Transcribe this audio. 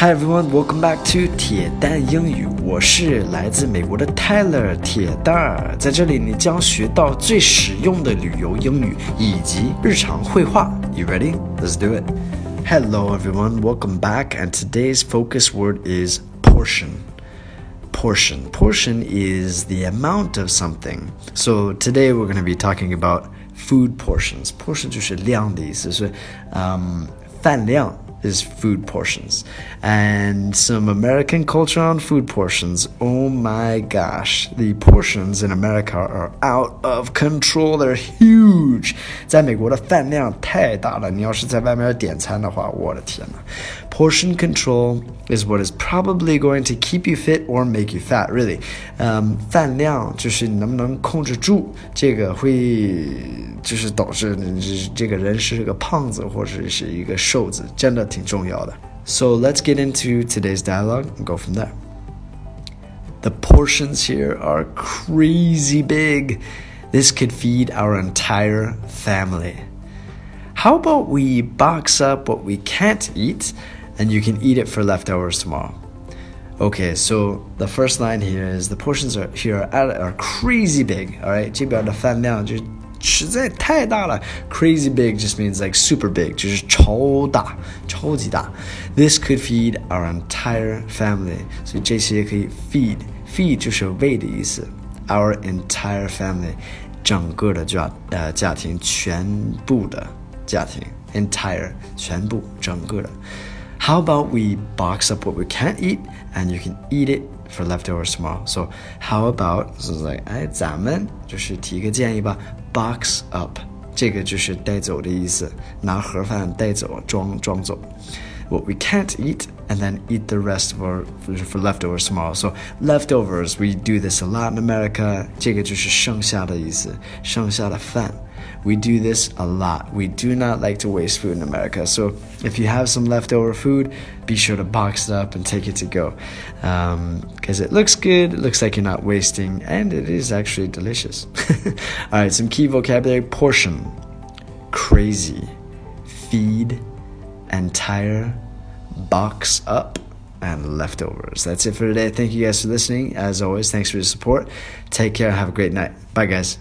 Hi everyone, welcome back to 铁蛋英语，我是来自美国的 Tyler 铁蛋儿，在这里你将学到最实用的旅游英语以及日常绘画。You ready? Let's do it. Hello everyone, welcome back, and today's focus word is portion.Portion is the amount of something. So today we're going to be talking about food portions. Portion 就是量的意思，所以饭量 is food portions. And some American culture on food portions. Oh my gosh, the portions in America are out of control. They're huge. 在美国的饭量太大了，你要是在外面点餐的话，我的天哪。Portion control is what is probably going to keep you fit or make you fat, really. 饭量就是你能不能控制住，这个会就是导致你这个人是个胖子或者是一个瘦子，真的挺重要的。So let's get into today's dialogue and go from there. The portions here are crazy big. This could feed our entire family. How about we box up what we can't eat?And you can eat it for leftovers tomorrow. Okay, so the first line here is the portions are here are crazy big. All right, 这边的饭量就实在太大了。Crazy big just means like super big, 就是超大，超级大。This could feed our entire family. 所以这些可以 feed 就是喂的意思。Our entire family, 整个的家庭，全部的家庭。Entire 全部，整个的。How about we box up what we can't eat, and you can eat it for leftovers tomorrow? So how about, so it's like, 咱们就是提个建议吧 ，box up， 这个就是带走的意思，拿盒饭带走，装走。What we can't eat, and then eat the rest for leftovers tomorrow. So leftovers, we do this a lot in America. 这个就是剩下的意思，剩下的饭。We do this a lot. We do not like to waste food in America. So if you have some leftover food, be sure to box it up and take it to go. Because it looks good, it looks like you're not wasting, and it is actually delicious. All right, some key vocabulary. Portion, crazy, feed, entire, box up, and leftovers. That's it for today. Thank you guys for listening. As always, thanks for your support. Take care. Have a great night. Bye, guys.